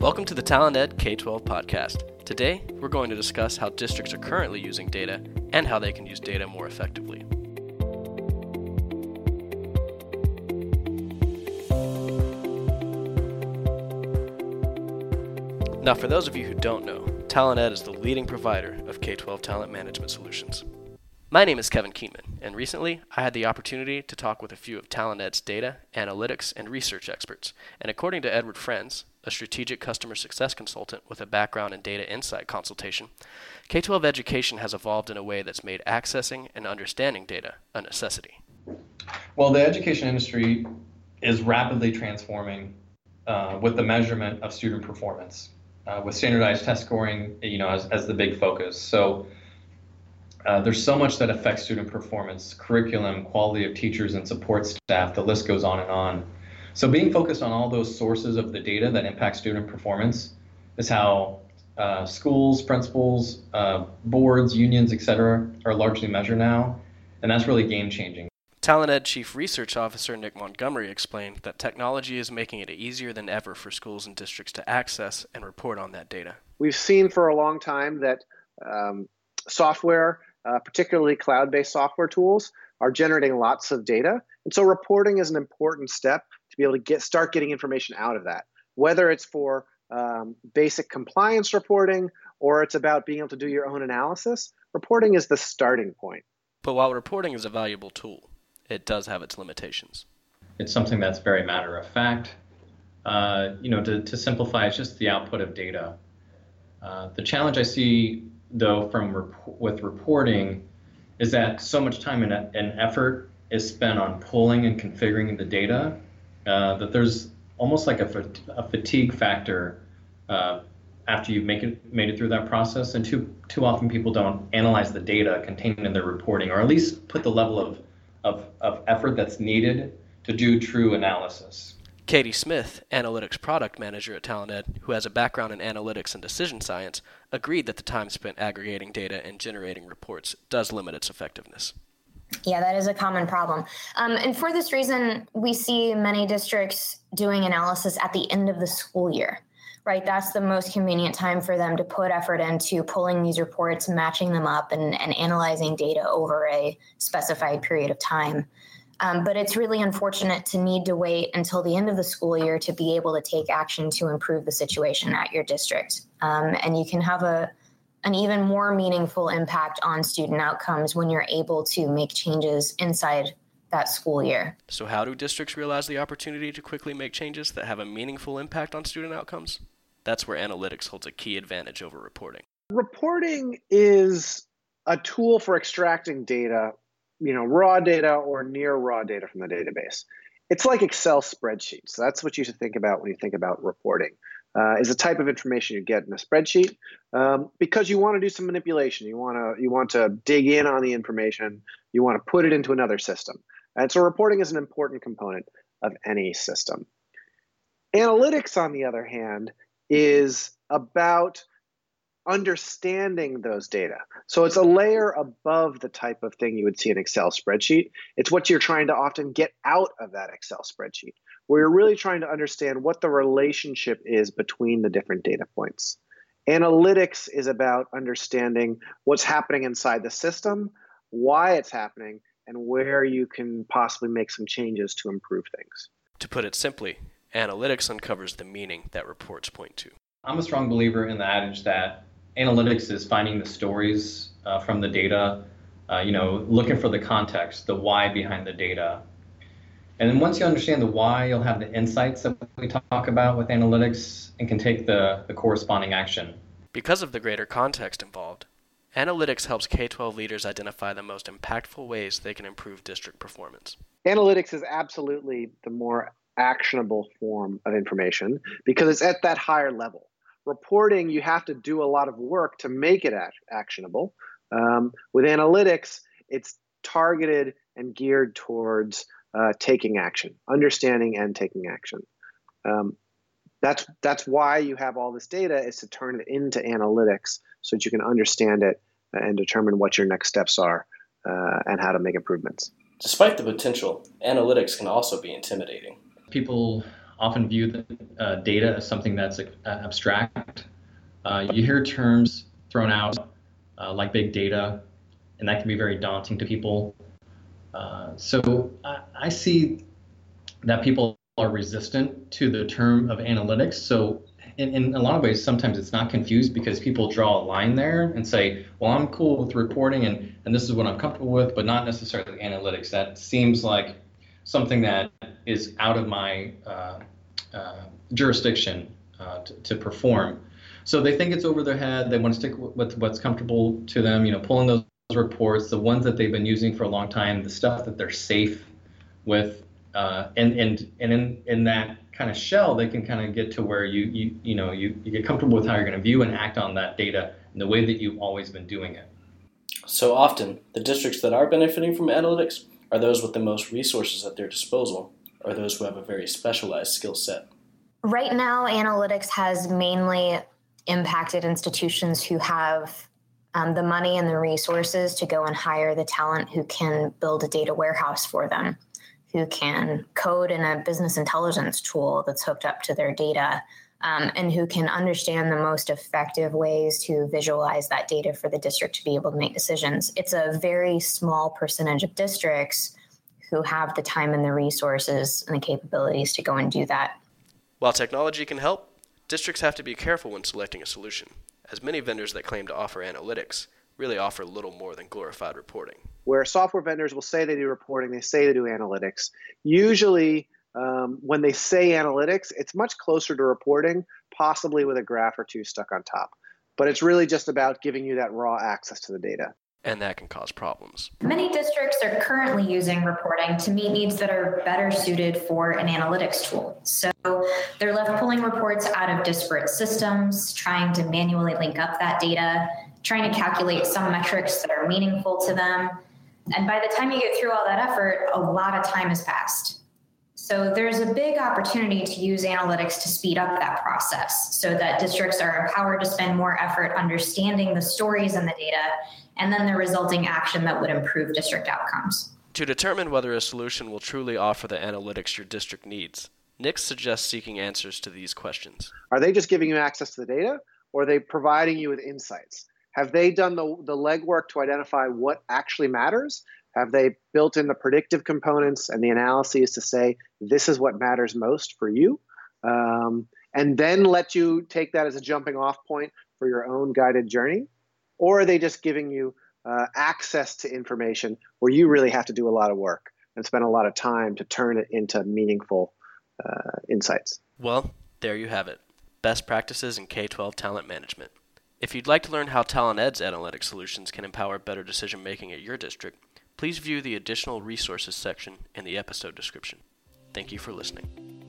Welcome to the TalentEd K-12 podcast. Today, we're going to discuss how districts are currently using data and how they can use data more effectively. Now, for those of you who don't know, TalentEd is the leading provider of K-12 talent management solutions. My name is Kevin Keenman, and recently I had the opportunity to talk with a few of TalentEd's data, analytics, and research experts. And according to Edward Friends, a strategic customer success consultant with a background in data insight consultation, K-12 education has evolved in a way that's made accessing and understanding data a necessity. Well, the education industry is rapidly transforming with the measurement of student performance, with standardized test scoring, as the big focus. So. There's so much that affects student performance, curriculum, quality of teachers and support staff, the list goes on and on. So being focused on all those sources of the data that impact student performance is how schools, principals, boards, unions, etc. are largely measured now, and that's really game-changing. TalentEd Chief Research Officer Nick Montgomery explained that technology is making it easier than ever for schools and districts to access and report on that data. We've seen for a long time that software, particularly cloud-based software tools, are generating lots of data. And so reporting is an important step to be able to start getting information out of that, whether it's for basic compliance reporting or it's about being able to do your own analysis. Reporting is the starting point. But while reporting is a valuable tool, it does have its limitations. It's something that's very matter of fact. To simplify, it's just the output of data. The challenge I see though with reporting is that so much time and effort is spent on pulling and configuring the data that there's almost like a fatigue factor after you've made it through that process, and too often people don't analyze the data contained in their reporting, or at least put the level of effort that's needed to do true analysis. Katie Smith, Analytics Product Manager at TalentEd, who has a background in analytics and decision science, agreed that the time spent aggregating data and generating reports does limit its effectiveness. Yeah, that is a common problem. And for this reason, we see many districts doing analysis at the end of the school year, right? That's the most convenient time for them to put effort into pulling these reports, matching them up, and analyzing data over a specified period of time. But it's really unfortunate to need to wait until the end of the school year to be able to take action to improve the situation at your district. And you can have an even more meaningful impact on student outcomes when you're able to make changes inside that school year. So how do districts realize the opportunity to quickly make changes that have a meaningful impact on student outcomes? That's where analytics holds a key advantage over reporting. Reporting is a tool for extracting data, raw data or near raw data from the database. It's like Excel spreadsheets. That's what you should think about when you think about reporting, is the type of information you get in a spreadsheet, because you want to do some manipulation. You want to dig in on the information. You want to put it into another system. And so reporting is an important component of any system. Analytics, on the other hand, is about understanding those data. So it's a layer above the type of thing you would see in Excel spreadsheet. It's what you're trying to often get out of that Excel spreadsheet, where you're really trying to understand what the relationship is between the different data points. Analytics is about understanding what's happening inside the system, why it's happening, and where you can possibly make some changes to improve things. To put it simply, analytics uncovers the meaning that reports point to. I'm a strong believer in the adage that analytics is finding the stories from the data, looking for the context, the why behind the data. And then once you understand the why, you'll have the insights that we talk about with analytics and can take the corresponding action. Because of the greater context involved, analytics helps K-12 leaders identify the most impactful ways they can improve district performance. Analytics is absolutely the more actionable form of information because it's at that higher level. Reporting, you have to do a lot of work to make it actionable. With analytics, it's targeted and geared towards taking action, understanding and taking action. That's why you have all this data, is to turn it into analytics so that you can understand it and determine what your next steps are and how to make improvements. Despite the potential, analytics can also be intimidating. People often view the data as something that's abstract. You hear terms thrown out like big data, and that can be very daunting to people. So I see that people are resistant to the term of analytics. So in a lot of ways, sometimes it's not confused because people draw a line there and say, well, I'm cool with reporting and this is what I'm comfortable with, but not necessarily analytics. That seems like something that is out of my jurisdiction to perform. So they think it's over their head. They want to stick with what's comfortable to them, you know, pulling those reports, the ones that they've been using for a long time, the stuff that they're safe with. And in that kind of shell, they can kind of get to where you get comfortable with how you're going to view and act on that data in the way that you've always been doing it. So often, the districts that are benefiting from analytics are those with the most resources at their disposal, or those who have a very specialized skill set. Right now, analytics has mainly impacted institutions who have the money and the resources to go and hire the talent who can build a data warehouse for them, who can code in a business intelligence tool that's hooked up to their data, and who can understand the most effective ways to visualize that data for the district to be able to make decisions. It's a very small percentage of districts who have the time and the resources and the capabilities to go and do that. While technology can help, districts have to be careful when selecting a solution, as many vendors that claim to offer analytics really offer little more than glorified reporting. Where software vendors will say they do reporting, they say they do analytics. Usually, when they say analytics, it's much closer to reporting, possibly with a graph or two stuck on top. But it's really just about giving you that raw access to the data. And that can cause problems. Many districts are currently using reporting to meet needs that are better suited for an analytics tool. So they're left pulling reports out of disparate systems, trying to manually link up that data, trying to calculate some metrics that are meaningful to them. And by the time you get through all that effort, a lot of time has passed. So there's a big opportunity to use analytics to speed up that process so that districts are empowered to spend more effort understanding the stories and the data, and then the resulting action that would improve district outcomes. To determine whether a solution will truly offer the analytics your district needs, Nick suggests seeking answers to these questions. Are they just giving you access to the data, or are they providing you with insights? Have they done the legwork to identify what actually matters? Have they built in the predictive components and the analyses to say, this is what matters most for you? And then let you take that as a jumping off point for your own guided journey? Or are they just giving you access to information where you really have to do a lot of work and spend a lot of time to turn it into meaningful insights? Well, there you have it. Best practices in K-12 talent management. If you'd like to learn how TalentEd's analytic solutions can empower better decision-making at your district, please view the additional resources section in the episode description. Thank you for listening.